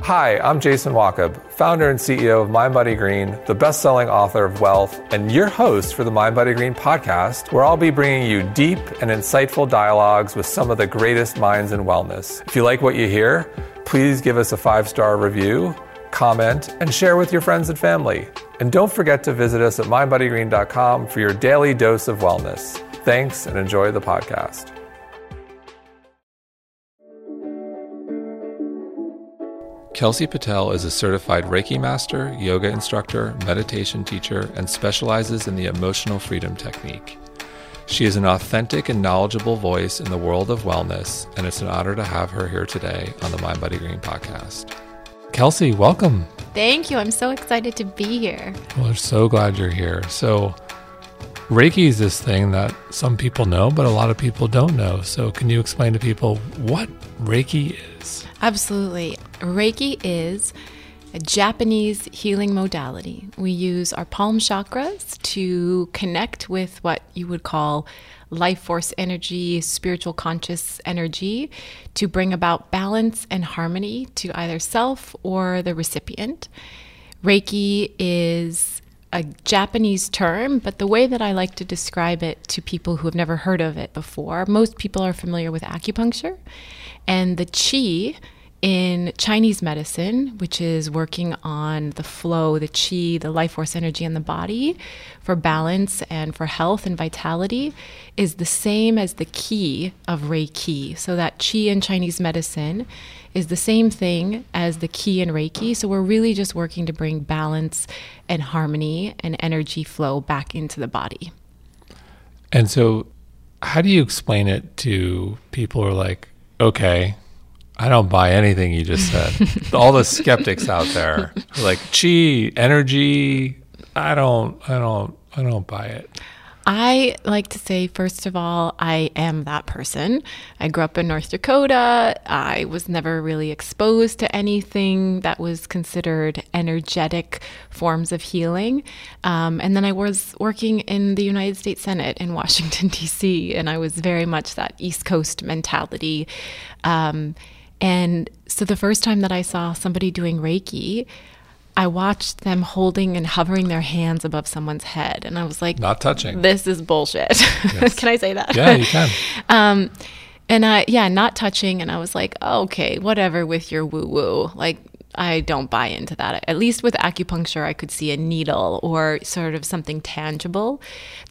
Hi, I'm Jason Wachub, founder and CEO of Mind Body Green, the best-selling author of Wealth, and your host for the Mind Body Green podcast, where I'll be bringing you deep and insightful dialogues with some of the greatest minds in wellness. If you like what you hear, please give us a 5-star review, comment, and share with your friends and family. And don't forget to visit us at mindbodygreen.com for your daily dose of wellness. Thanks, and enjoy the podcast. Kelsey Patel is a certified Reiki master, yoga instructor, meditation teacher, and specializes in the Emotional Freedom Technique. She is an authentic and knowledgeable voice in the world of wellness, and it's an honor to have her here today on the Mind Body Green podcast. Kelsey, welcome. Thank you. I'm so excited to be here. Well, we're so glad you're here. So Reiki is this thing that some people know, but a lot of people don't know. So can you explain to people what Reiki is? Absolutely. Reiki is a Japanese healing modality. We use our palm chakras to connect with what you would call life force energy, spiritual conscious energy, to bring about balance and harmony to either self or the recipient. Reiki is a Japanese term, but the way that I like to describe it to people who have never heard of it before, most people are familiar with acupuncture and the qi. In Chinese medicine, which is working on the flow, the qi, the life force energy in the body for balance and for health and vitality, is the same as the qi of Reiki. So that qi in Chinese medicine is the same thing as the qi in Reiki. So we're really just working to bring balance and harmony and energy flow back into the body. And so how do you explain it to people who are like, okay, I don't buy anything you just said. All the skeptics out there are like, chi, energy, I don't buy it. I like to say, first of all, I am that person. I grew up in North Dakota. I was never really exposed to anything that was considered energetic forms of healing. And then I was working in the United States Senate in Washington, D.C., and I was very much that East Coast mentality. And so the first time that I saw somebody doing Reiki, I watched them holding and hovering their hands above someone's head. And I was like, not touching. This is bullshit. Yes. Can I say that? Yeah, you can. Not touching. And I was like, oh, okay, whatever with your woo-woo. Like, I don't buy into that. At least with acupuncture, I could see a needle or sort of something tangible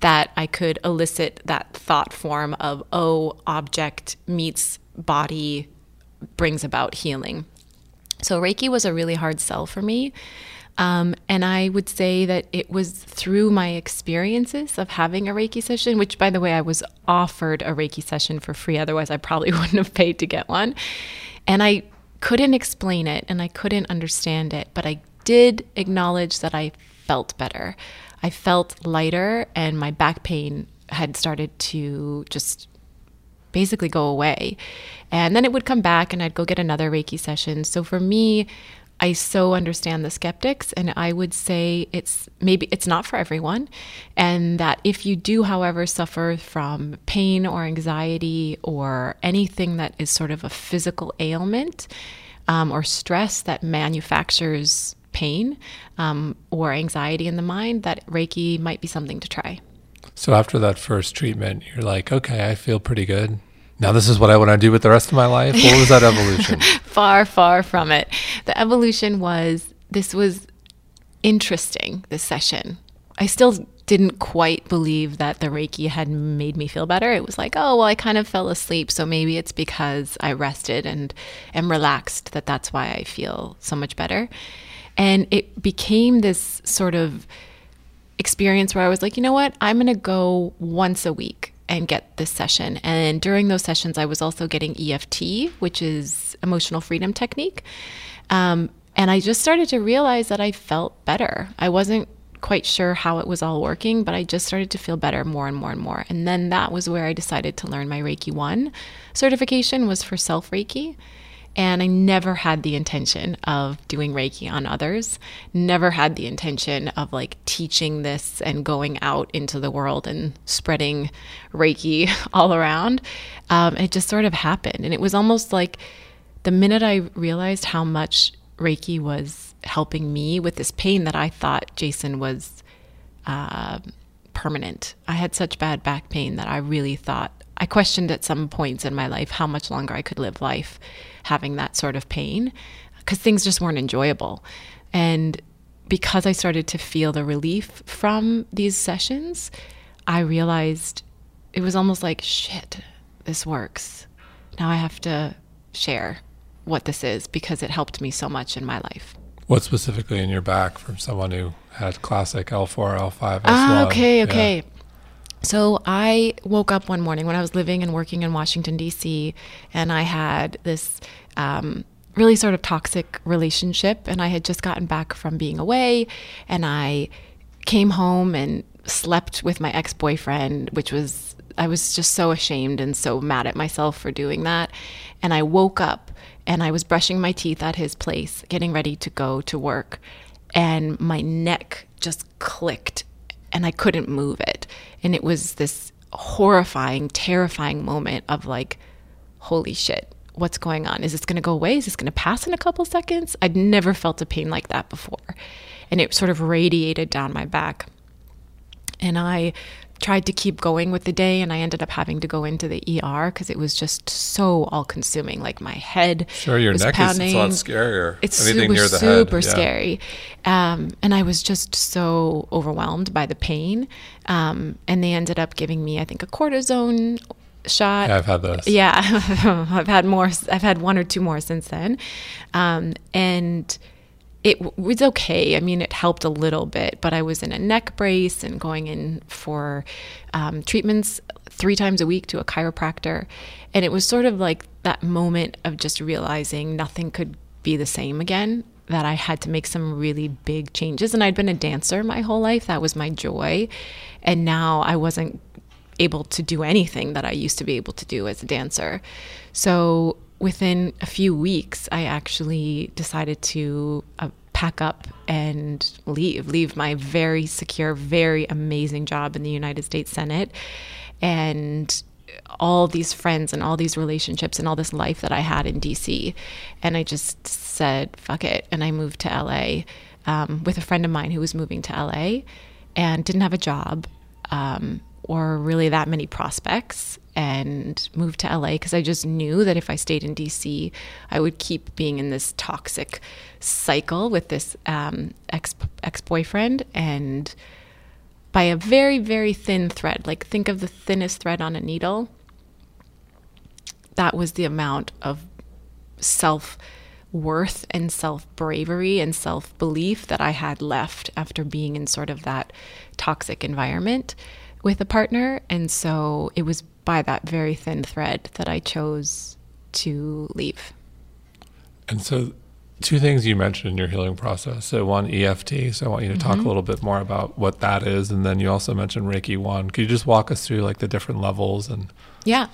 that I could elicit that thought form of, oh, object meets body brings about healing. So Reiki was a really hard sell for me. And I would say that it was through my experiences of having a Reiki session, which, by the way, I was offered a Reiki session for free. Otherwise, I probably wouldn't have paid to get one. And I couldn't explain it and I couldn't understand it. But I did acknowledge that I felt better. I felt lighter and my back pain had started to just basically go away. And then it would come back and I'd go get another Reiki session. So for me, I so understand the skeptics, and I would say it's not for everyone. And that if you do, however, suffer from pain or anxiety or anything that is sort of a physical ailment or stress that manufactures pain or anxiety in the mind, that Reiki might be something to try. So after that first treatment, you're like, okay, I feel pretty good. Now this is what I want to do with the rest of my life? What was that evolution? Far, far from it. The evolution was, this was interesting, this session. I still didn't quite believe that the Reiki had made me feel better. It was like, oh, well, I kind of fell asleep, so maybe it's because I rested and am relaxed that's why I feel so much better. And it became this sort of experience where I was like, you know what, I'm going to go once a week and get this session. And during those sessions, I was also getting EFT, which is Emotional Freedom Technique. And I just started to realize that I felt better. I wasn't quite sure how it was all working, but I just started to feel better more and more and more. And then that was where I decided to learn my Reiki 1 certification was for self-Reiki. And I never had the intention of doing Reiki on others, never had the intention of like teaching this and going out into the world and spreading Reiki all around. It just sort of happened. And it was almost like the minute I realized how much Reiki was helping me with this pain that I thought, Jason, was permanent. I had such bad back pain that I really thought, I questioned at some points in my life how much longer I could live life having that sort of pain, because things just weren't enjoyable. And because I started to feel the relief from these sessions, I realized it was almost like, shit, this works. Now I have to share what this is, because it helped me so much in my life. What specifically in your back from someone who had classic L4, L5, S1? Ah, okay. Yeah. So I woke up one morning when I was living and working in Washington, D.C., and I had this really sort of toxic relationship, and I had just gotten back from being away, and I came home and slept with my ex-boyfriend, which was, I was just so ashamed and so mad at myself for doing that. And I woke up, and I was brushing my teeth at his place, getting ready to go to work, and my neck just clicked, and I couldn't move it. And it was this horrifying, terrifying moment of like, holy shit, what's going on? Is this going to go away? Is this going to pass in a couple seconds? I'd never felt a pain like that before. And it sort of radiated down my back. And I tried to keep going with the day, and I ended up having to go into the ER because it was just so all-consuming. Like my head was neck pounding. It's a lot scarier. It's anything near the head. Super scary. And I was just so overwhelmed by the pain. And they ended up giving me, I think, a cortisone shot. Yeah, I've had those. Yeah, I've had more. I've had one or two more since then. And it was okay. I mean, it helped a little bit, but I was in a neck brace and going in for treatments 3 times a week to a chiropractor. And it was sort of like that moment of just realizing nothing could be the same again, that I had to make some really big changes. And I'd been a dancer my whole life. That was my joy. And now I wasn't able to do anything that I used to be able to do as a dancer. So within a few weeks, I actually decided to pack up and leave my very secure, very amazing job in the United States Senate, and all these friends and all these relationships and all this life that I had in DC. And I just said, fuck it. And I moved to LA with a friend of mine who was moving to LA and didn't have a job or really that many prospects, and moved to LA because I just knew that if I stayed in DC, I would keep being in this toxic cycle with this ex-boyfriend. And by a very, very thin thread, like think of the thinnest thread on a needle, that was the amount of self-worth and self-bravery and self-belief that I had left after being in sort of that toxic environment with a partner. And so it was by that very thin thread that I chose to leave. And so 2 things you mentioned in your healing process. So 1, EFT. So I want you to talk a little bit more about what that is. And then you also mentioned Reiki 1. Could you just walk us through like the different levels? And yeah.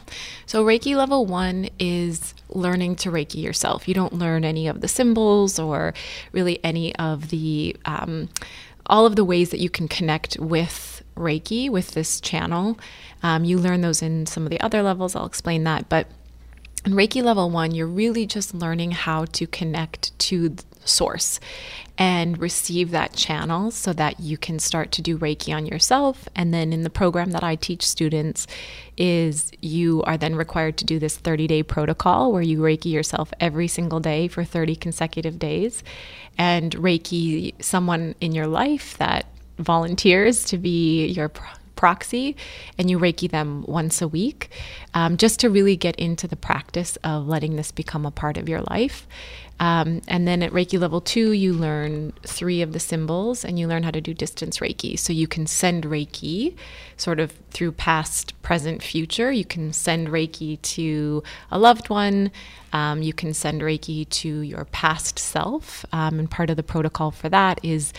So Reiki level 1 is learning to Reiki yourself. You don't learn any of the symbols or really any of the, all of the ways that you can connect with Reiki, with this channel. You learn those in some of the other levels. I'll explain that. But in Reiki level 1, you're really just learning how to connect to the source and receive that channel so that you can start to do Reiki on yourself. And then in the program that I teach students is you are then required to do this 30-day protocol where you Reiki yourself every single day for 30 consecutive days and Reiki someone in your life that volunteers to be your proxy, and you Reiki them once a week, just to really get into the practice of letting this become a part of your life. And then at Reiki level 2, you learn 3 of the symbols, and you learn how to do distance Reiki. So you can send Reiki sort of through past, present, future. You can send Reiki to a loved one. You can send Reiki to your past self. And part of the protocol for that is,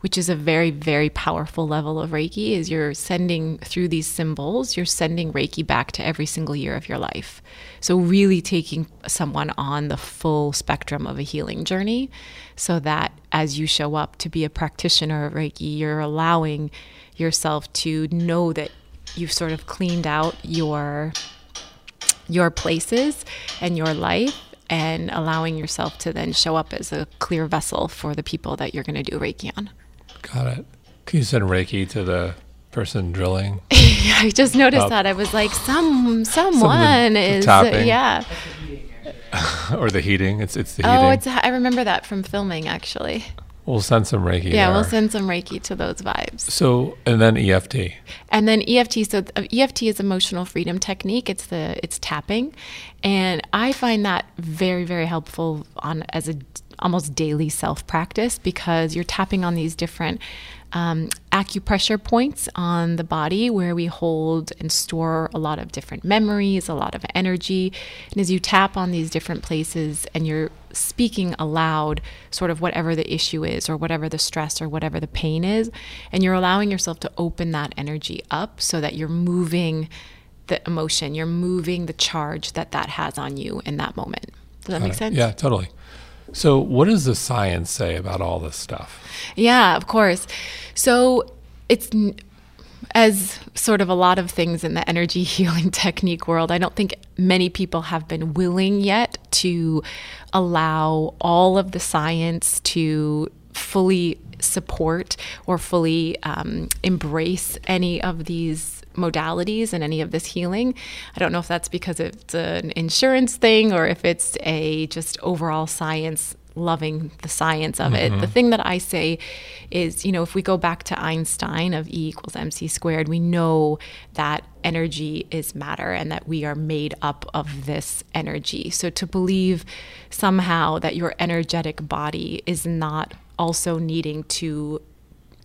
which is a very, very powerful level of Reiki, is you're sending through these symbols, you're sending Reiki back to every single year of your life. So really taking someone on the full spectrum of a healing journey so that as you show up to be a practitioner of Reiki, you're allowing yourself to know that you've sort of cleaned out your places and your life, and allowing yourself to then show up as a clear vessel for the people that you're going to do Reiki on. Got it. Can you send Reiki to the person drilling? I just noticed that. I was like, someone is, yeah. Or the heating. It's the heating. Oh, I remember that from filming, actually. We'll send some Reiki. Yeah, we'll send some Reiki to those vibes. So, and then EFT. And then EFT. So EFT is Emotional Freedom Technique. It's tapping, and I find that very, very helpful as a almost daily self practice, because you're tapping on these different acupressure points on the body where we hold and store a lot of different memories, a lot of energy. And as you tap on these different places and you're speaking aloud sort of whatever the issue is or whatever the stress or whatever the pain is, and you're allowing yourself to open that energy up so that you're moving the emotion, you're moving the charge that has on you in that moment. Does that make sense? Yeah, totally. So what does the science say about all this stuff? Yeah, of course. So it's, as sort of a lot of things in the energy healing technique world, I don't think many people have been willing yet to allow all of the science to fully support or fully embrace any of these modalities and any of this healing. I don't know if that's because it's an insurance thing or if it's a just overall science, loving the science of it. The thing that I say is, you know, if we go back to Einstein of E=mc², we know that energy is matter and that we are made up of this energy. So to believe somehow that your energetic body is not also needing to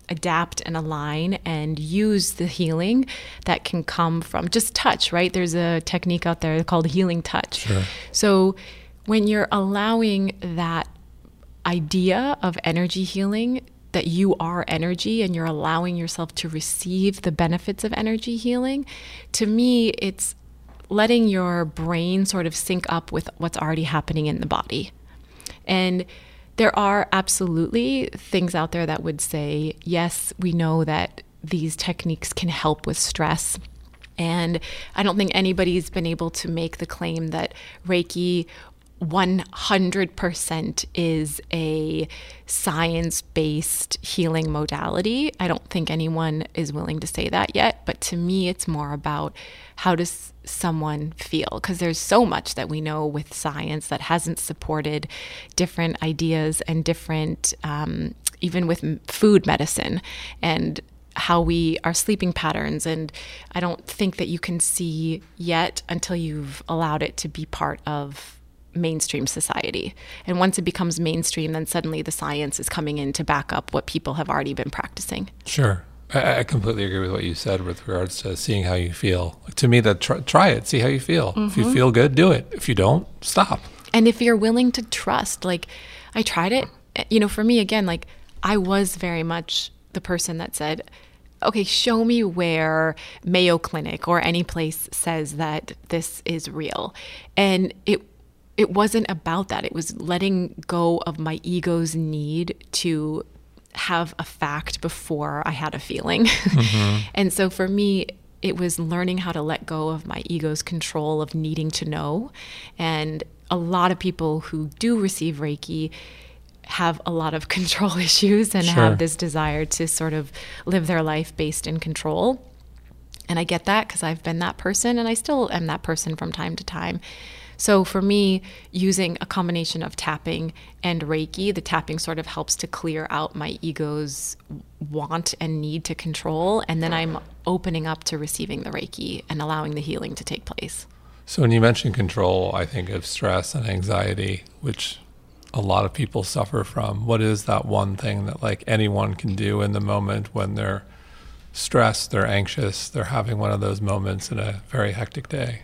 adapt and align and use the healing that can come from just touch, right? There's a technique out there called healing touch. Sure. So when you're allowing that idea of energy healing, that you are energy and you're allowing yourself to receive the benefits of energy healing, to me, it's letting your brain sort of sync up with what's already happening in the body. And there are absolutely things out there that would say, yes, we know that these techniques can help with stress. And I don't think anybody's been able to make the claim that Reiki 100% is a science-based healing modality. I don't think anyone is willing to say that yet. But to me, it's more about how does someone feel? Because there's so much that we know with science that hasn't supported different ideas and different, even with food medicine and how we are sleeping patterns. And I don't think that you can see yet until you've allowed it to be part of mainstream society. And once it becomes mainstream, then suddenly the science is coming in to back up what people have already been practicing. Sure. I completely agree with what you said with regards to seeing how you feel. To me, that try it, see how you feel. If you feel good, do it. If you don't, stop. And if you're willing to trust, like I tried it, you know, for me again, like I was very much the person that said, okay, show me where Mayo Clinic or any place says that this is real. And it wasn't about that. It was letting go of my ego's need to have a fact before I had a feeling. And so for me, it was learning how to let go of my ego's control of needing to know. And a lot of people who do receive Reiki have a lot of control issues and have this desire to sort of live their life based in control. And I get that because I've been that person and I still am that person from time to time. So for me, using a combination of tapping and Reiki, the tapping sort of helps to clear out my ego's want and need to control. And then I'm opening up to receiving the Reiki and allowing the healing to take place. So when you mention control, I think of stress and anxiety, which a lot of people suffer from. What is that one thing that like anyone can do in the moment when they're stressed, they're anxious, they're having one of those moments in a very hectic day?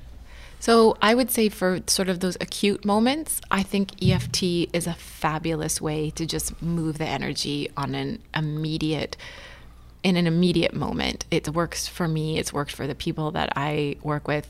So I would say for sort of those acute moments, I think EFT is a fabulous way to just move the energy in an immediate moment. It works for me. It's worked for the people that I work with.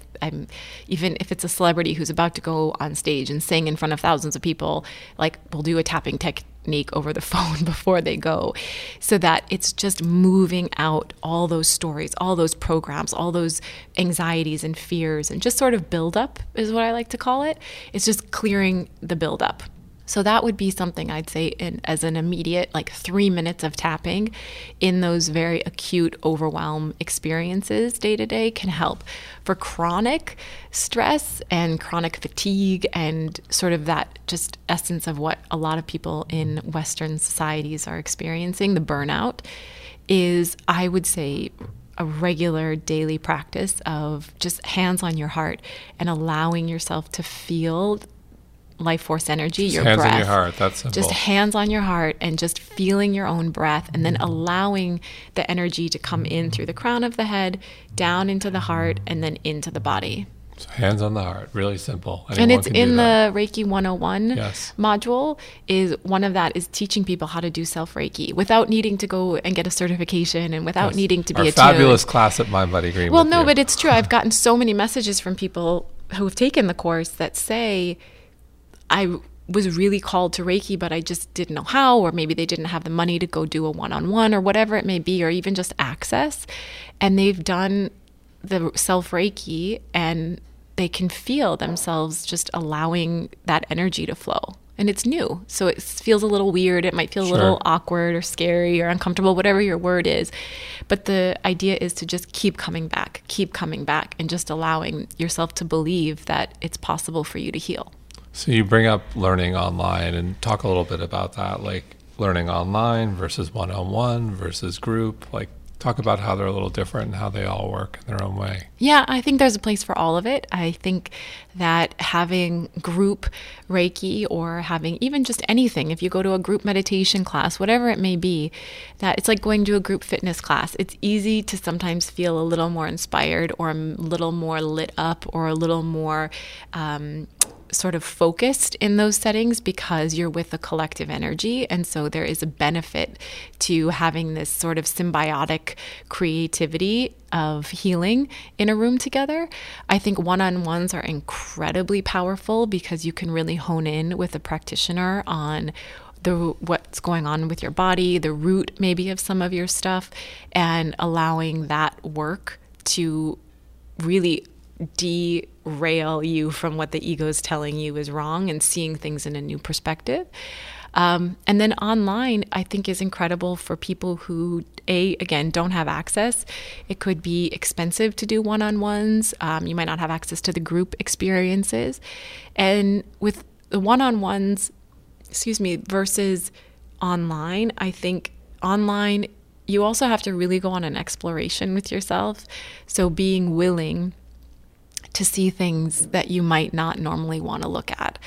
Even if it's a celebrity who's about to go on stage and sing in front of thousands of people, like we'll do a tapping technique over the phone before they go, so that it's just moving out all those stories, all those programs, all those anxieties and fears, and just sort of buildup is what I like to call it. It's just clearing the buildup. So that would be something I'd say as an immediate, like 3 minutes of tapping in those very acute overwhelm experiences day to day can help. For chronic stress and chronic fatigue and sort of that just essence of what a lot of people in Western societies are experiencing, the burnout, is, I would say, a regular daily practice of just hands on your heart and allowing yourself to feel life force energy, your breath. Hands on your heart, that's simple. Just hands on your heart and just feeling your own breath, and then allowing the energy to come in through the crown of the head, down into the heart, and then into the body. So hands on the heart, really simple. Anyone and it's in the Reiki 101 module. Is one of that is teaching people how to do self-Reiki without needing to go and get a certification and without needing to be attuned. Fabulous class at Mind Body Green. Well, no, but it's true. I've gotten so many messages from people who have taken the course that say, I was really called to Reiki, but I just didn't know how, or maybe they didn't have the money to go do a one-on-one or whatever it may be, or even just access. And they've done the self-Reiki and they can feel themselves just allowing that energy to flow. And it's new. So it feels a little weird. It might feel a little awkward or scary or uncomfortable, whatever your word is. But the idea is to just keep coming back, and just allowing yourself to believe that it's possible for you to heal. So you bring up learning online, and talk a little bit about that, like learning online versus one-on-one versus group. Like, talk about how they're a little different and how they all work in their own way. Yeah, I think there's a place for all of it. I think that having group Reiki, or having even just anything, if you go to a group meditation class, whatever it may be, that it's like going to a group fitness class. It's easy to sometimes feel a little more inspired, or a little more lit up, or a little more sort of focused in those settings, because you're with a collective energy. And so there is a benefit to having this sort of symbiotic creativity of healing in a room together. I think one-on-ones are incredibly powerful, because you can really hone in with a practitioner on what's going on with your body, the root maybe of some of your stuff, and allowing that work to really derail you from what the ego is telling you is wrong, and seeing things in a new perspective. And then online, I think, is incredible for people who, again, don't have access. It could be expensive to do one-on-ones. You might not have access to the group experiences. And with the one-on-ones, versus online, I think online, you also have to really go on an exploration with yourself. So being willing to see things that you might not normally want to look at.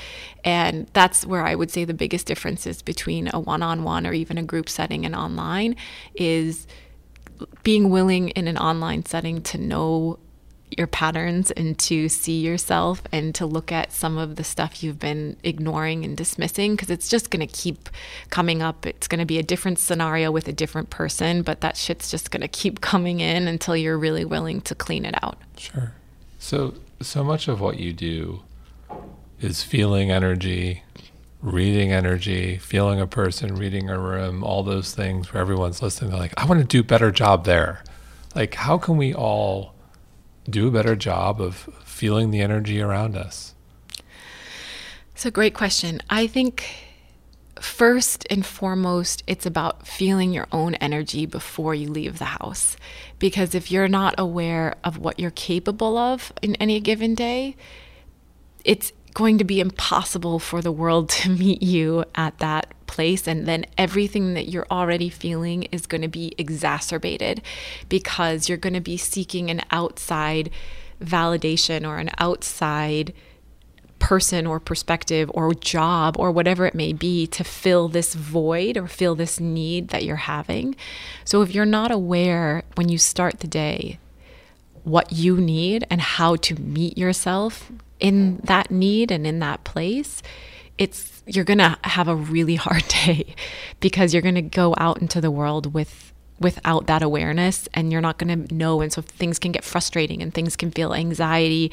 And that's where I would say the biggest difference is between a one-on-one or even a group setting and online, is being willing in an online setting to know your patterns and to see yourself and to look at some of the stuff you've been ignoring and dismissing, because it's just going to keep coming up. It's going to be a different scenario with a different person, but that shit's just going to keep coming in until you're really willing to clean it out. Sure. So much of what you do is feeling energy, reading energy, feeling a person, reading a room, all those things where everyone's listening. They're like, I want to do a better job there. Like, how can we all do a better job of feeling the energy around us? It's a great question. I think first and foremost, it's about feeling your own energy before you leave the house. Because if you're not aware of what you're capable of in any given day, it's going to be impossible for the world to meet you at that place. And then everything that you're already feeling is going to be exacerbated, because you're going to be seeking an outside validation or an outside person or perspective or job or whatever it may be to fill this void or fill this need that you're having. So if you're not aware when you start the day what you need and how to meet yourself in that need and in that place, you're going to have a really hard day, because you're going to go out into the world with without that awareness, and you're not going to know. And so things can get frustrating, and things can feel anxiety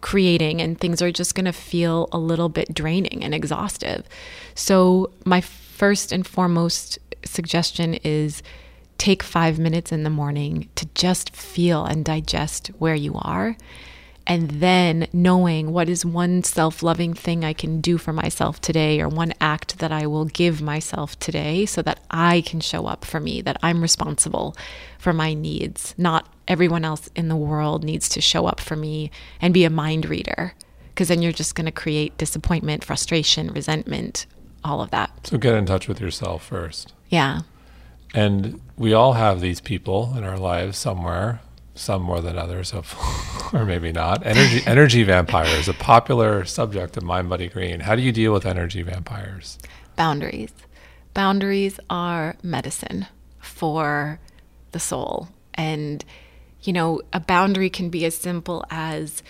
creating, and things are just going to feel a little bit draining and exhaustive. So my first and foremost suggestion is take 5 minutes in the morning to just feel and digest where you are. And then knowing, what is one self-loving thing I can do for myself today, or one act that I will give myself today so that I can show up for me, that I'm responsible for my needs. Not everyone else in the world needs to show up for me and be a mind reader, because then you're just going to create disappointment, frustration, resentment, all of that. So get in touch with yourself first. Yeah. And we all have these people in our lives somewhere. Some more than others, or maybe not. Energy vampire is a popular subject of Mind Body Green. How do you deal with energy vampires? Boundaries. Boundaries are medicine for the soul. And, you know, a boundary can be as simple as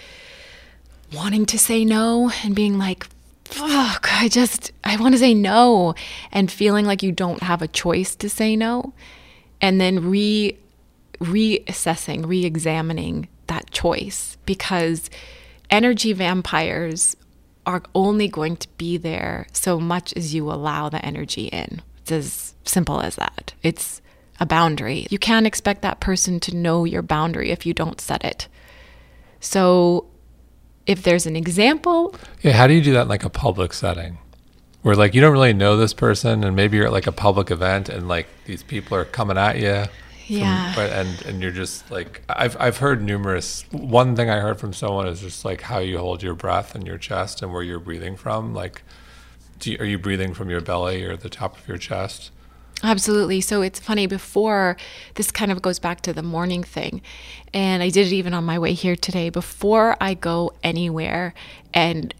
wanting to say no and being like, fuck, I want to say no, and feeling like you don't have a choice to say no. And then reassessing, re-examining that choice, because energy vampires are only going to be there so much as you allow the energy in. It's as simple as that. It's a boundary. You can't expect that person to know your boundary if you don't set it. So if there's an example. Yeah, how do you do that in like a public setting? Where like you don't really know this person, and maybe you're at like a public event and like these people are coming at you. Yeah. And you're just like, I've heard numerous, one thing I heard from someone is just like how you hold your breath in your chest and where you're breathing from. Like, are you breathing from your belly or the top of your chest? Absolutely. So it's funny, before, this kind of goes back to the morning thing, and I did it even on my way here today. Before I go anywhere and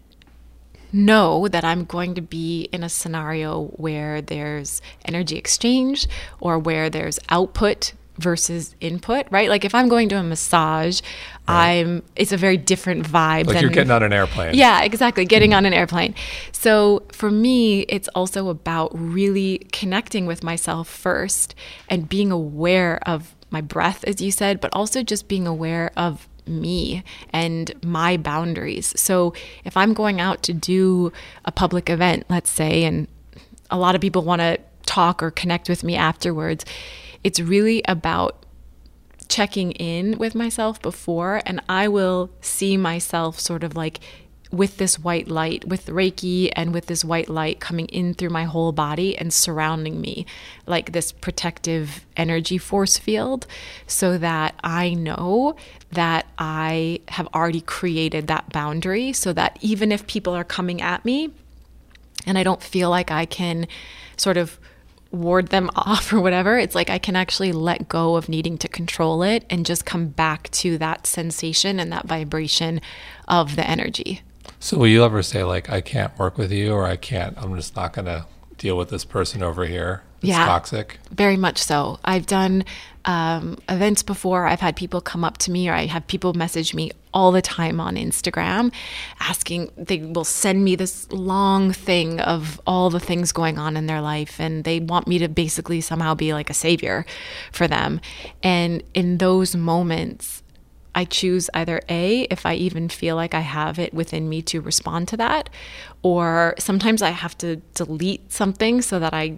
know that I'm going to be in a scenario where there's energy exchange, or where there's output versus input, right? Like if I'm going to a massage, right. It's a very different vibe. Like than, you're getting on an airplane. Yeah, exactly. Getting on an airplane. So for me, it's also about really connecting with myself first and being aware of my breath, as you said, but also just being aware of me and my boundaries. So if I'm going out to do a public event, let's say, and a lot of people want to talk or connect with me afterwards, it's really about checking in with myself before, and I will see myself sort of like with this white light, with Reiki and with this white light coming in through my whole body and surrounding me like this protective energy force field, so that I know that I have already created that boundary, so that even if people are coming at me and I don't feel like I can sort of ward them off or whatever, it's like I can actually let go of needing to control it and just come back to that sensation and that vibration of the energy. So will you ever say like, I can't work with you, or I'm just not going to deal with this person over here? It's toxic? Very much so. I've done events before. I've had people come up to me, or I have people message me all the time on Instagram asking, they will send me this long thing of all the things going on in their life, and they want me to basically somehow be like a savior for them. And in those moments, I choose either A, if I even feel like I have it within me to respond to that, or sometimes I have to delete something so that I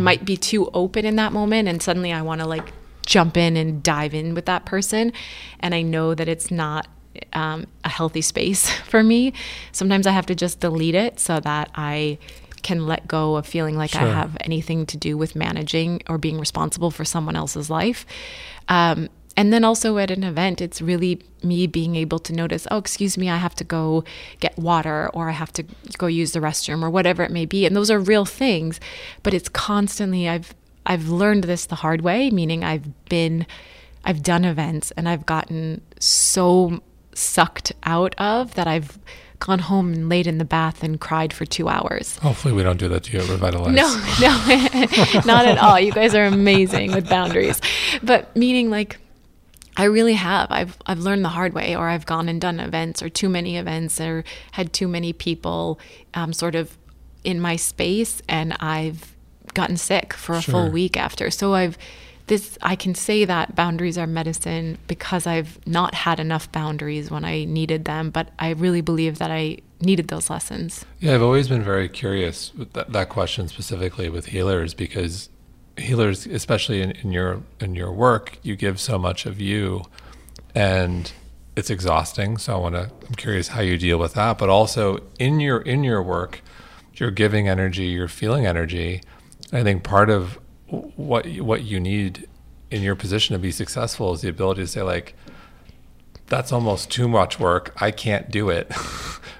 might be too open in that moment, and suddenly I want to like jump in and dive in with that person, and I know that it's not a healthy space for me. Sometimes I have to just delete it so that I can let go of feeling like I have anything to do with managing or being responsible for someone else's life. And then also at an event, it's really me being able to notice, oh, excuse me, I have to go get water, or I have to go use the restroom, or whatever it may be. And those are real things, but it's constantly, I've learned this the hard way, meaning I've done events and I've gotten so sucked out of that I've gone home and laid in the bath and cried for 2 hours. Hopefully we don't do that to you at Revitalize. No, not at all. You guys are amazing with boundaries. But meaning like, I really have. I've learned the hard way, or I've gone and done events, or too many events, or had too many people sort of in my space, and I've gotten sick for a full week after. So I can say that boundaries are medicine because I've not had enough boundaries when I needed them, but I really believe that I needed those lessons. Yeah, I've always been very curious with that question specifically with healers, because healers, especially in your work, you give so much of you and it's exhausting. So I'm curious how you deal with that, but also in your work, you're giving energy, you're feeling energy. I think part of what you need in your position to be successful is the ability to say, like, that's almost too much work, I can't do it,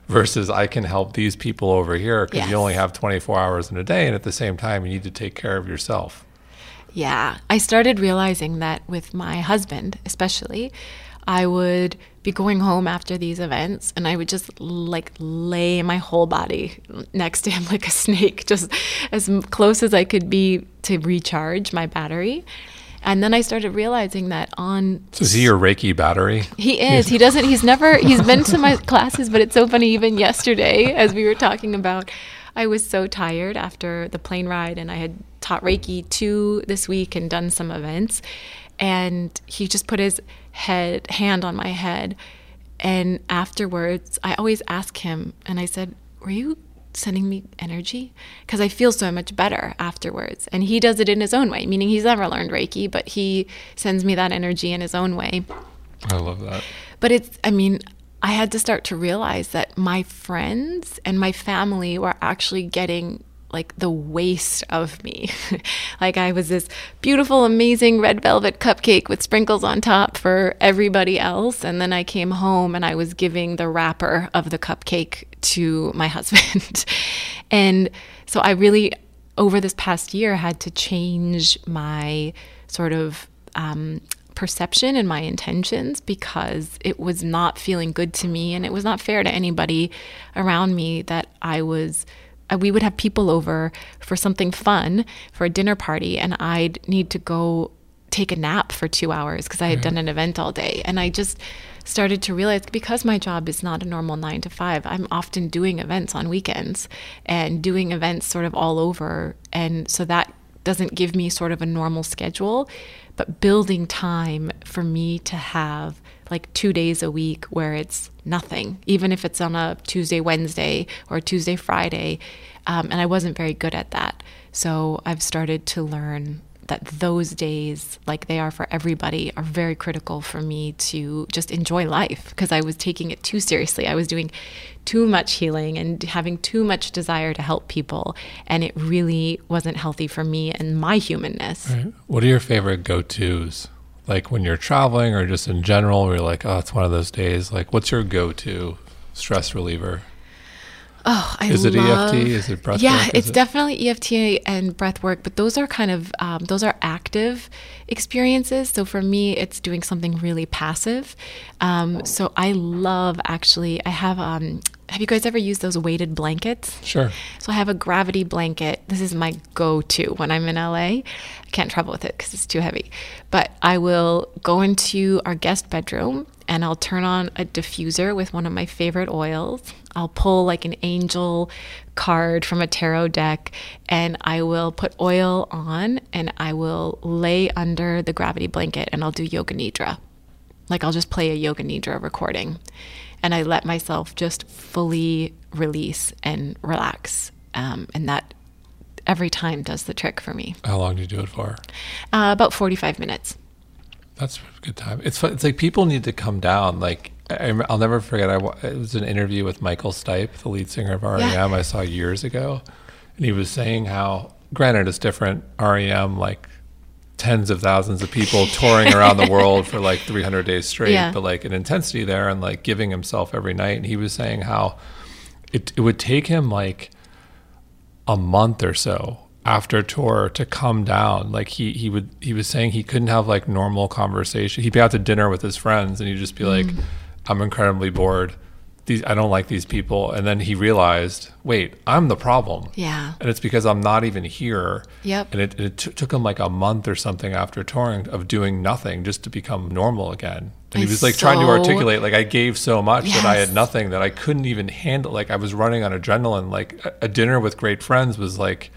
versus I can help these people over here, because you only have 24 hours in a day, and at the same time you need to take care of yourself. Yeah, I started realizing that with my husband especially. I would be going home after these events and I would just like lay my whole body next to him like a snake, just as close as I could be to recharge my battery. And then I started realizing that is he your Reiki battery? He is. He's been to my classes, but it's so funny, even yesterday, as we were talking about, I was so tired after the plane ride, and I had taught Reiki 2 this week and done some events. And he just put his hand on my head. And afterwards, I always ask him, and I said, were you sending me energy? Because I feel so much better afterwards. And he does it in his own way, meaning he's never learned Reiki, but he sends me that energy in his own way. I love that. But I had to start to realize that my friends and my family were actually getting like the waste of me. Like I was this beautiful, amazing red velvet cupcake with sprinkles on top for everybody else. And then I came home and I was giving the wrapper of the cupcake to my husband. And so I really, over this past year, had to change my sort of perception and my intentions, because it was not feeling good to me. And it was not fair to anybody around me that we would have people over for something fun, for a dinner party, and I'd need to go take a nap for 2 hours because I had done an event all day. And I just started to realize, because my job is not a normal 9 to 5, I'm often doing events on weekends and doing events sort of all over. And so that doesn't give me sort of a normal schedule, but building time for me to have like 2 days a week where it's nothing, even if it's on a Tuesday, Wednesday, or Tuesday, Friday. And I wasn't very good at that. So I've started to learn that those days, like they are for everybody, are very critical for me to just enjoy life, because I was taking it too seriously. I was doing too much healing and having too much desire to help people. And it really wasn't healthy for me and my humanness. Right. What are your favorite go-tos? Like when you're traveling or just in general, where you're like, oh, it's one of those days. Like, what's your go-to stress reliever? Oh, I love... Is it EFT? Is it breath work? Yeah, it's definitely EFT and breath work, but those are kind of, those are active experiences. So for me, it's doing something really passive. So I love, actually, I have you guys ever used those weighted blankets? Sure. So I have a gravity blanket. This is my go-to when I'm in LA. I can't travel with it because it's too heavy. But I will go into our guest bedroom and I'll turn on a diffuser with one of my favorite oils. I'll pull like an angel card from a tarot deck, and I will put oil on and I will lay under the gravity blanket and I'll do yoga nidra. Like I'll just play a yoga nidra recording. And I let myself just fully release and relax. And that every time does the trick for me. How long do you do it for? About 45 minutes. That's a good time. It's fun. It's like people need to come down. Like I'll never forget, it was an interview with Michael Stipe, the lead singer of R.E.M. I saw years ago. And he was saying how, granted it's different, R.E.M., like tens of thousands of people touring around the world for like 300 days straight, but like an intensity there, and like giving himself every night. And he was saying how it would take him like a month or so after tour to come down. Like he was saying he couldn't have like normal conversation. He'd be out to dinner with his friends and he'd just be like, I'm incredibly bored. I don't like these people. And then he realized, wait, I'm the problem. Yeah. And it's because I'm not even here. Yep. And it took him like a month or something after touring of doing nothing just to become normal again. And he was like trying to articulate, like I gave so much that I had nothing, that I couldn't even handle. Like I was running on adrenaline. Like a dinner with great friends was like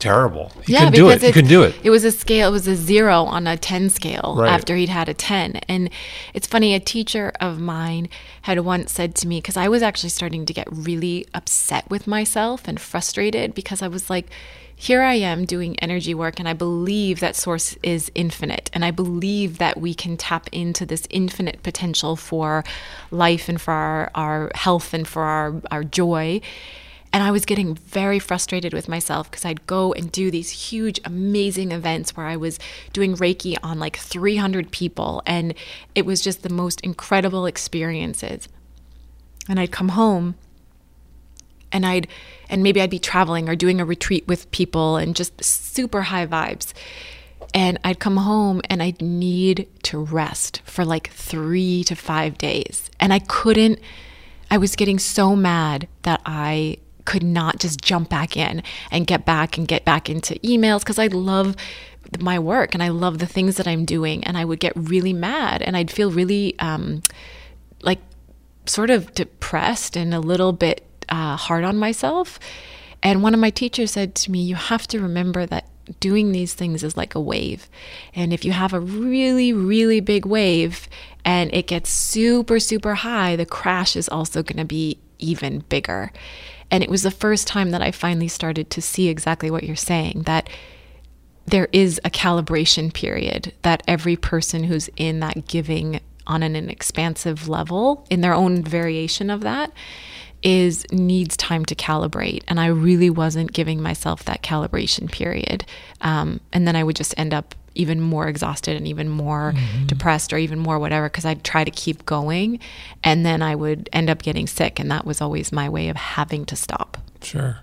terrible. He couldn't do it. He couldn't do it. It was a scale. It was a 0 on a 10 scale after he'd had a 10. And it's funny, a teacher of mine had once said to me, because I was actually starting to get really upset with myself and frustrated, because I was like, here I am doing energy work, and I believe that source is infinite, and I believe that we can tap into this infinite potential for life and for our health and for our joy. And I was getting very frustrated with myself because I'd go and do these huge, amazing events where I was doing Reiki on like 300 people. And it was just the most incredible experiences. And I'd come home and maybe I'd be traveling or doing a retreat with people and just super high vibes. And I'd come home and I'd need to rest for like 3 to 5 days. And I was getting so mad that I could not just jump back in and get back into emails, because I love my work and I love the things that I'm doing, and I would get really mad and I'd feel really like sort of depressed and a little bit hard on myself. And one of my teachers said to me, you have to remember that doing these things is like a wave. And if you have a really, really big wave and it gets super, super high, the crash is also going to be even bigger. And it was the first time that I finally started to see exactly what you're saying, that there is a calibration period that every person who's in that giving on an expansive level, in their own variation of that, needs time to calibrate. And I really wasn't giving myself that calibration period. And then I would just end up even more exhausted and even more depressed, or even more whatever, because I'd try to keep going and then I would end up getting sick. And that was always my way of having to stop. Sure.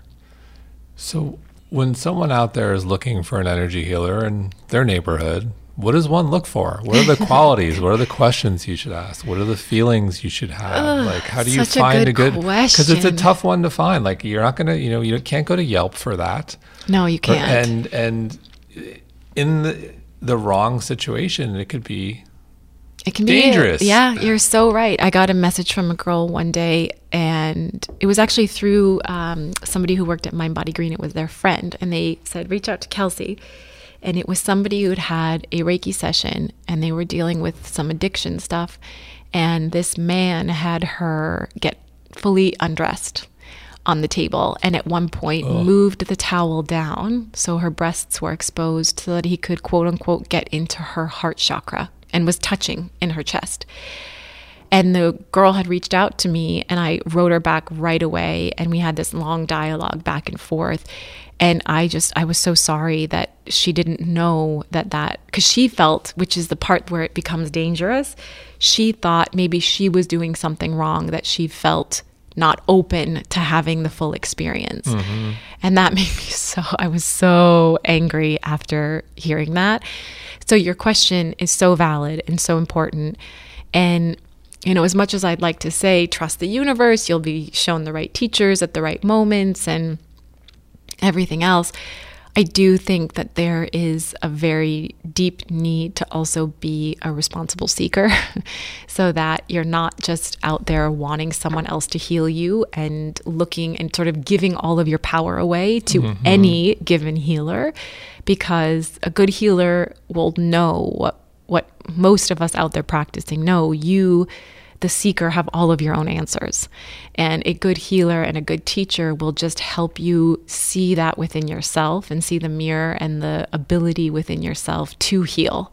So when someone out there is looking for an energy healer in their neighborhood, what does one look for? What are the qualities? What are the questions you should ask? What are the feelings you should have? Like, how do you find a good question? Because it's a tough one to find. Like, you're not going to, you can't go to Yelp for that. No, you can't. And in the wrong situation, it can be dangerous. Yeah, you're so right. I got a message from a girl one day, and it was actually through somebody who worked at Mind Body Green. It was their friend, and they said, reach out to Kelsey. And it was somebody who'd had a Reiki session, and they were dealing with some addiction stuff, and this man had her get fully undressed on the table, and at one point moved the towel down so her breasts were exposed so that he could, quote unquote, get into her heart chakra, and was touching in her chest. And the girl had reached out to me, and I wrote her back right away, and we had this long dialogue back and forth. And I was so sorry that she didn't know that, because she felt, which is the part where it becomes dangerous, she thought maybe she was doing something wrong, that she felt not open to having the full experience. Mm-hmm. And that made me I was so angry after hearing that. So your question is so valid and so important. And as much as I'd like to say, trust the universe, you'll be shown the right teachers at the right moments and everything else, I do think that there is a very deep need to also be a responsible seeker so that you're not just out there wanting someone else to heal you and looking and sort of giving all of your power away to any given healer, because a good healer will know what most of us out there practicing know. You, the seeker, have all of your own answers. And a good healer and a good teacher will just help you see that within yourself and see the mirror and the ability within yourself to heal,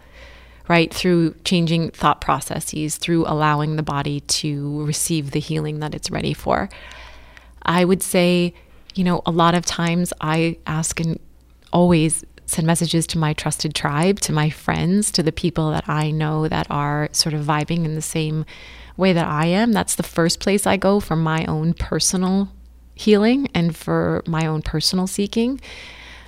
right? Through changing thought processes, through allowing the body to receive the healing that it's ready for. I would say, a lot of times I ask and always send messages to my trusted tribe, to my friends, to the people that I know that are sort of vibing in the same way that I am. That's the first place I go for my own personal healing and for my own personal seeking.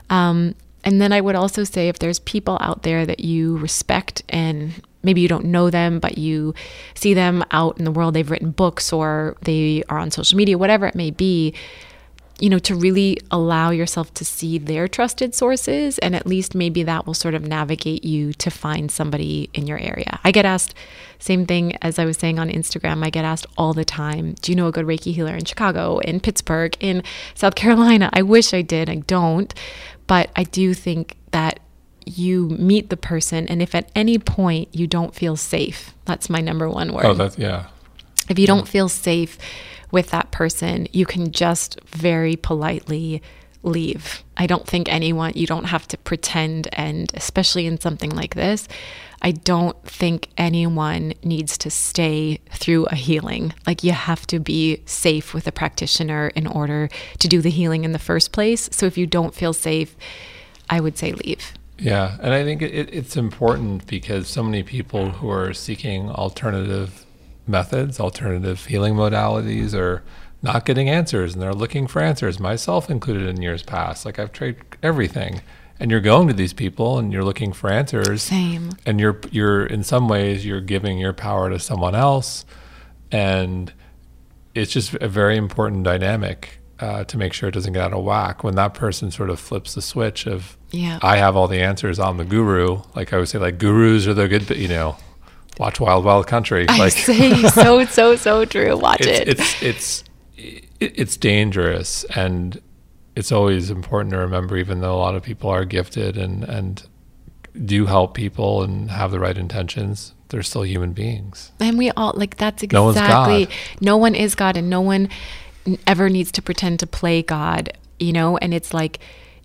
And then I would also say, if there's people out there that you respect and maybe you don't know them, but you see them out in the world, they've written books or they are on social media, whatever it may be, to really allow yourself to see their trusted sources. And at least maybe that will sort of navigate you to find somebody in your area. I get asked, same thing as I was saying on Instagram, I get asked all the time, do you know a good Reiki healer in Chicago, in Pittsburgh, in South Carolina? I wish I did. I don't. But I do think that you meet the person, and if at any point you don't feel safe, that's my number one word. Oh, that's, yeah. If you don't feel safe with that person, you can just very politely leave. I don't think anyone, you don't have to pretend, and especially in something like this, I don't think anyone needs to stay through a healing. Like, you have to be safe with a practitioner in order to do the healing in the first place. So if you don't feel safe, I would say leave. Yeah. And I think it's important because so many people who are seeking alternative methods, alternative healing modalities, are not getting answers, and they're looking for answers, myself included in years past. Like, I've tried everything, and you're going to these people and you're looking for answers. Same. And you're in some ways you're giving your power to someone else, and it's just a very important dynamic to make sure it doesn't get out of whack when that person sort of flips the switch of, yeah, I have all the answers, I'm the guru. Like, I always say, like, gurus are the good, you know, watch Wild Wild Country. Like, I say, so true. Watch it. It's dangerous, and it's always important to remember, even though a lot of people are gifted and do help people and have the right intentions, they're still human beings. And we all, like, that's exactly, no one is God, and no one ever needs to pretend to play God, you know? And it's like,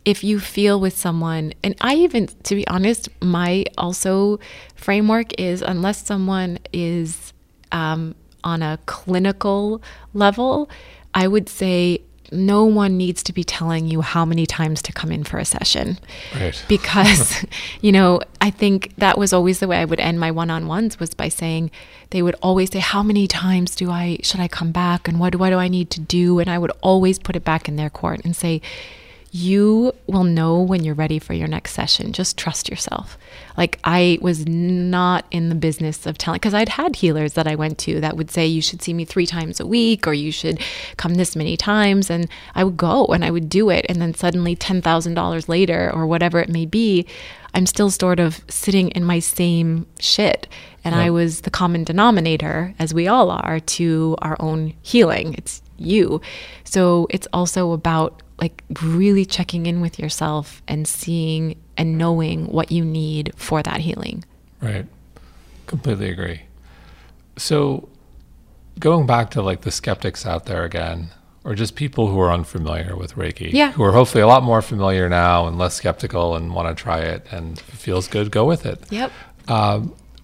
if you feel with someone, and I even, to be honest, my also framework is, unless someone is on a clinical level, I would say no one needs to be telling you how many times to come in for a session. Right. Because, you know, I think that was always the way I would end my one-on-ones, was by saying, they would always say, how many times should I come back, and what do I need to do? And I would always put it back in their court and say, you will know when you're ready for your next session. Just trust yourself. Like, I was not in the business of telling, because I'd had healers that I went to that would say, you should see me 3 times a week, or you should come this many times. And I would go and I would do it. And then suddenly $10,000 later, or whatever it may be, I'm still sort of sitting in my same shit. And yeah. I was the common denominator, as we all are, to our own healing. It's you. So it's also about, like, really checking in with yourself and seeing and knowing what you need for that healing. Right. Completely agree. So going back to, like, the skeptics out there again, or just people who are unfamiliar with Reiki, yeah, who are hopefully a lot more familiar now and less skeptical and want to try it, and if it feels good, go with it. Yep.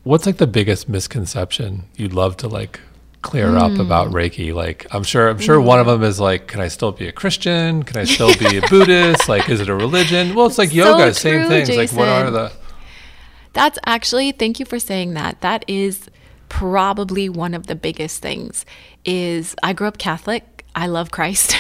What's, like, the biggest misconception you'd love to, like, clear up about Reiki? Like, I'm sure one of them is, like, can I still be a Christian? Can I still be a Buddhist? Like, is it a religion? Well, it's like yoga, so true, same things. Jason. Like, what are the... That's actually, thank you for saying that. That is probably one of the biggest things is, I grew up Catholic. I love Christ.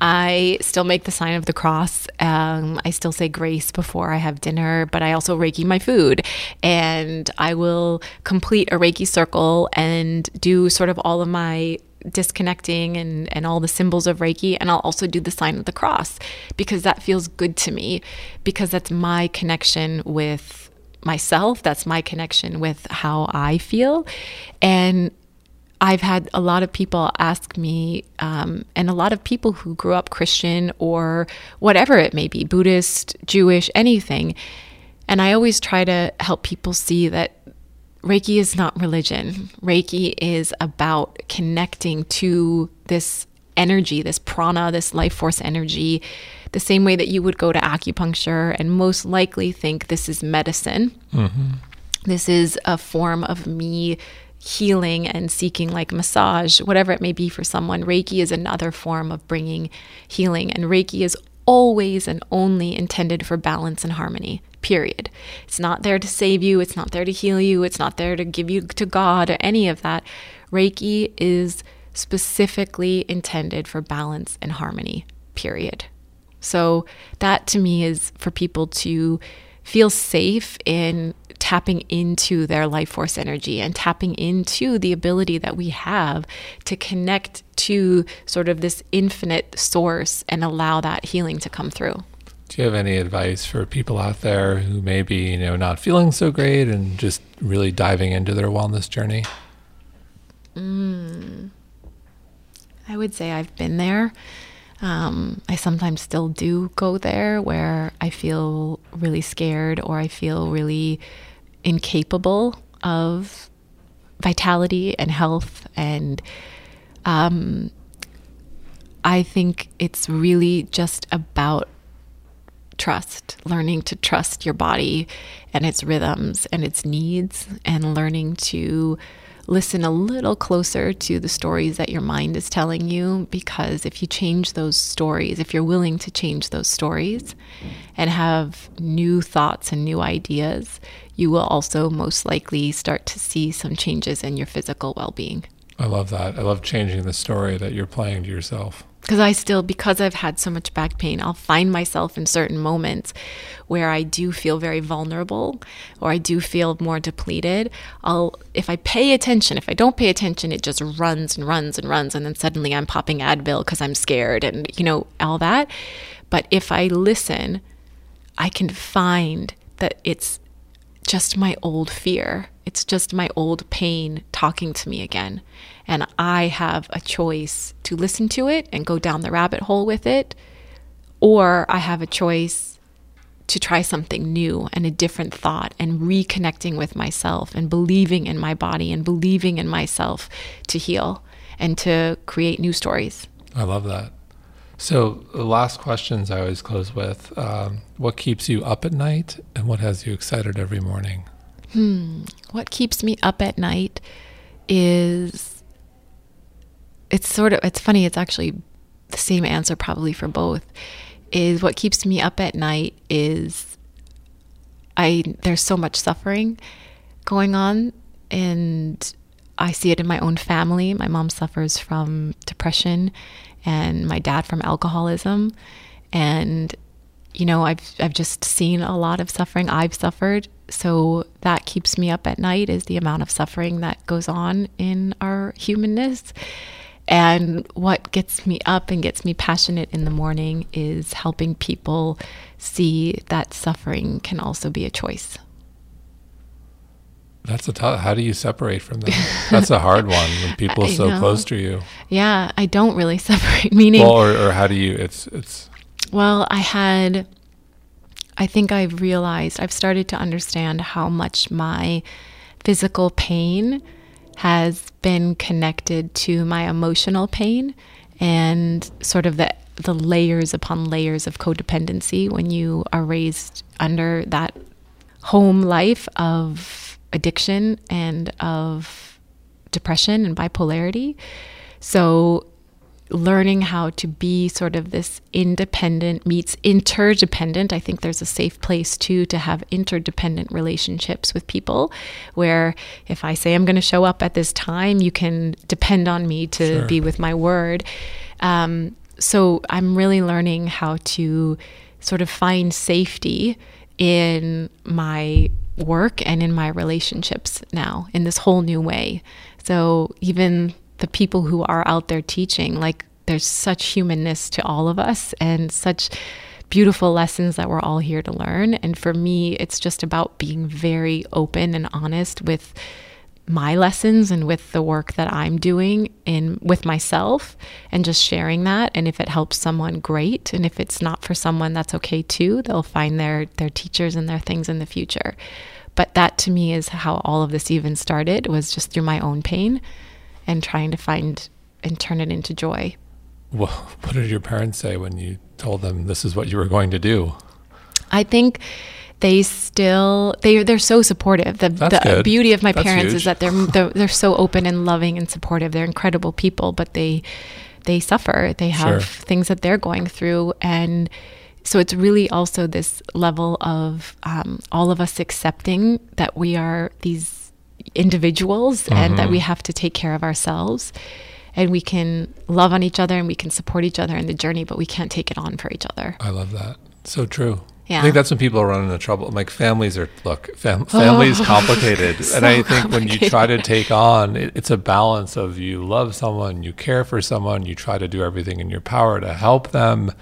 I still make the sign of the cross. I still say grace before I have dinner, but I also Reiki my food, and I will complete a Reiki circle and do sort of all of my disconnecting and all the symbols of Reiki. And I'll also do the sign of the cross because that feels good to me, because that's my connection with myself. That's my connection with how I feel. And I've had a lot of people ask me, and a lot of people who grew up Christian or whatever it may be, Buddhist, Jewish, anything. And I always try to help people see that Reiki is not religion. Reiki is about connecting to this energy, this prana, this life force energy, the same way that you would go to acupuncture and most likely think this is medicine. Mm-hmm. This is a form of me healing and seeking, like massage, whatever it may be for someone. Reiki is another form of bringing healing, and Reiki is always and only intended for balance and harmony, period. It's not there to save you. It's not there to heal you. It's not there to give you to God or any of that. Reiki is specifically intended for balance and harmony, period. So that to me is for people to feel safe in tapping into their life force energy and tapping into the ability that we have to connect to sort of this infinite source and allow that healing to come through. Do you have any advice for people out there who may be, you know, not feeling so great and just really diving into their wellness journey? I would say I've been there. I sometimes still do go there where I feel really scared or I feel really incapable of vitality and health. And I think it's really just about trust, learning to trust your body and its rhythms and its needs, and learning to listen a little closer to the stories that your mind is telling you, because if you change those stories, if you're willing to change those stories and have new thoughts and new ideas, you will also most likely start to see some changes in your physical well-being. I love that. I love changing the story that you're playing to yourself. Because I've had so much back pain, I'll find myself in certain moments where I do feel very vulnerable or I do feel more depleted. If I don't pay attention, it just runs and runs and runs. And then suddenly I'm popping Advil because I'm scared and, all that. But if I listen, I can find that it's just my old fear. It's just my old pain talking to me again. And I have a choice to listen to it and go down the rabbit hole with it, or I have a choice to try something new and a different thought and reconnecting with myself and believing in my body and believing in myself to heal and to create new stories. I love that. So the last questions I always close with, what keeps you up at night and what has you excited every morning? What keeps me up at night is, it's funny, it's actually the same answer probably for both, is what keeps me up at night is there's so much suffering going on, and I see it in my own family. My mom suffers from depression and my dad from alcoholism, and I've just seen a lot of suffering. I've suffered. So that keeps me up at night is the amount of suffering that goes on in our humanness. And what gets me up and gets me passionate in the morning is helping people see that suffering can also be a choice. How do you separate from that? That's a hard one when people are so close to you. Yeah, I don't really separate, meaning... Well, or how do you, it's... Well, I think I've realized, I've started to understand how much my physical pain has been connected to my emotional pain, and sort of the layers upon layers of codependency when you are raised under that home life of addiction and of depression and bipolarity. So learning how to be sort of this independent meets interdependent. I think there's a safe place too to have interdependent relationships with people, where if I say I'm going to show up at this time, you can depend on me to be with my word. So I'm really learning how to sort of find safety in my work and in my relationships now in this whole new way. So even the people who are out there teaching, there's such humanness to all of us and such beautiful lessons that we're all here to learn. And for me, it's just about being very open and honest with my lessons and with the work that I'm doing with myself, and just sharing that. And if it helps someone, great. And if it's not for someone, that's okay too. They'll find their teachers and their things in the future. But that to me is how all of this even started, was just through my own pain and trying to find and turn it into joy. Well, what did your parents say when you told them this is what you were going to do? I think they're so supportive. The beauty of my parents is that they're so open and loving and supportive. They're incredible people, but they suffer. They have things that they're going through, and so it's really also this level of all of us accepting that we are these individuals, mm-hmm. and that we have to take care of ourselves, and we can love on each other and we can support each other in the journey, but we can't take it on for each other. I love that. So true. Yeah. I think that's when people are running into trouble. Families are, family is complicated. So and I think when you try to take on, it's a balance of you love someone, you care for someone, you try to do everything in your power to help them.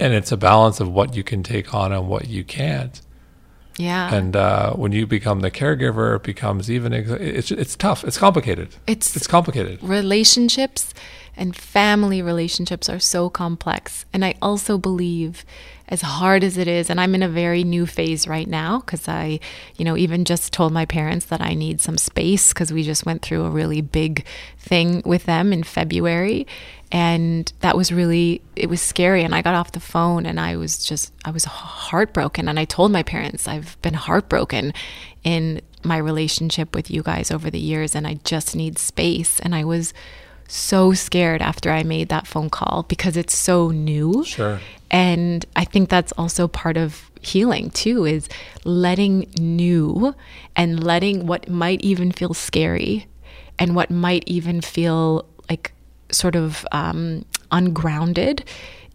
And it's a balance of what you can take on and what you can't. Yeah. And when you become the caregiver, it becomes even, it's tough. It's complicated. It's complicated. Relationships and family relationships are so complex. And I also believe, as hard as it is, and I'm in a very new phase right now because I, even just told my parents that I need some space because we just went through a really big thing with them in February. And that was really, it was scary. And I got off the phone and I was heartbroken. And I told my parents, I've been heartbroken in my relationship with you guys over the years and I just need space. And I was so scared after I made that phone call because it's so new. Sure. And I think that's also part of healing too, is letting new and letting what might even feel scary and what might even feel like sort of ungrounded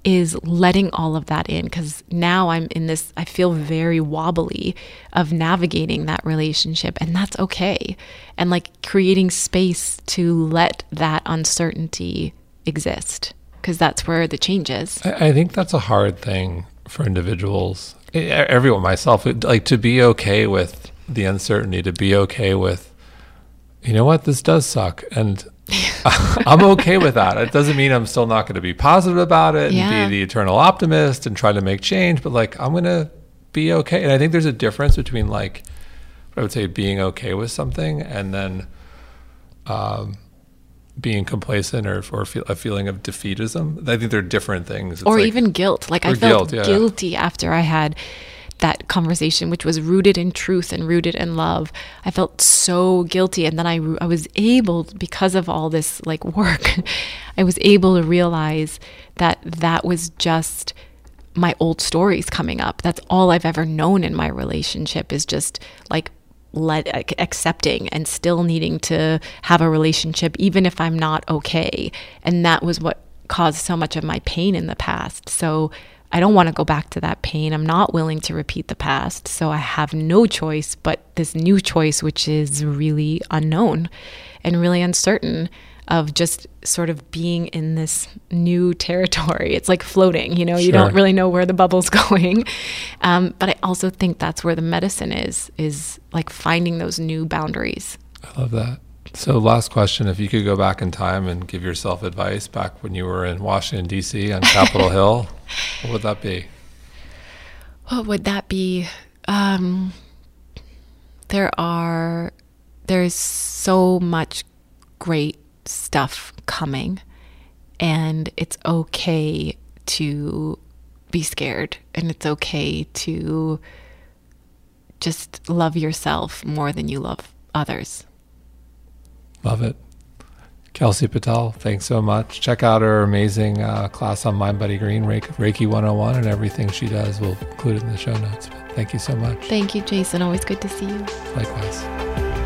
is letting all of that in. Because now I'm in this, I feel very wobbly of navigating that relationship, and that's okay. And like creating space to let that uncertainty exist, because that's where the change is. I think that's a hard thing for individuals, everyone, myself, like to be okay with the uncertainty, to be okay with, you know what, this does suck. And I'm okay with that. It doesn't mean I'm still not going to be positive about it and be the eternal optimist and try to make change, but like, I'm going to be okay. And I think there's a difference between like, what I would say, being okay with something and then being complacent or a feeling of defeatism. I think they're different things. It's or like, even guilt. Like I felt guilty after I had that conversation, which was rooted in truth and rooted in love. I felt so guilty. And then I was able, because of all this like work, I was able to realize that that was just my old stories coming up. That's all I've ever known in my relationship, is just like accepting and still needing to have a relationship, even if I'm not okay. And that was what caused so much of my pain in the past. So I don't want to go back to that pain. I'm not willing to repeat the past. So I have no choice but this new choice, which is really unknown and really uncertain, of just sort of being in this new territory. It's like floating, you don't really know where the bubble's going. But I also think that's where the medicine is like finding those new boundaries. I love that. So last question, if you could go back in time and give yourself advice back when you were in Washington, D.C. on Capitol Hill, what would that be? What would that be? There's so much great stuff coming, and it's okay to be scared, and it's okay to just love yourself more than you love others. Love it. Kelsey Patel, thanks so much. Check out her amazing class on Mind Body Green, Reiki 101, and everything she does. We'll include it in the show notes. But thank you so much. Thank you, Jason. Always good to see you. Likewise.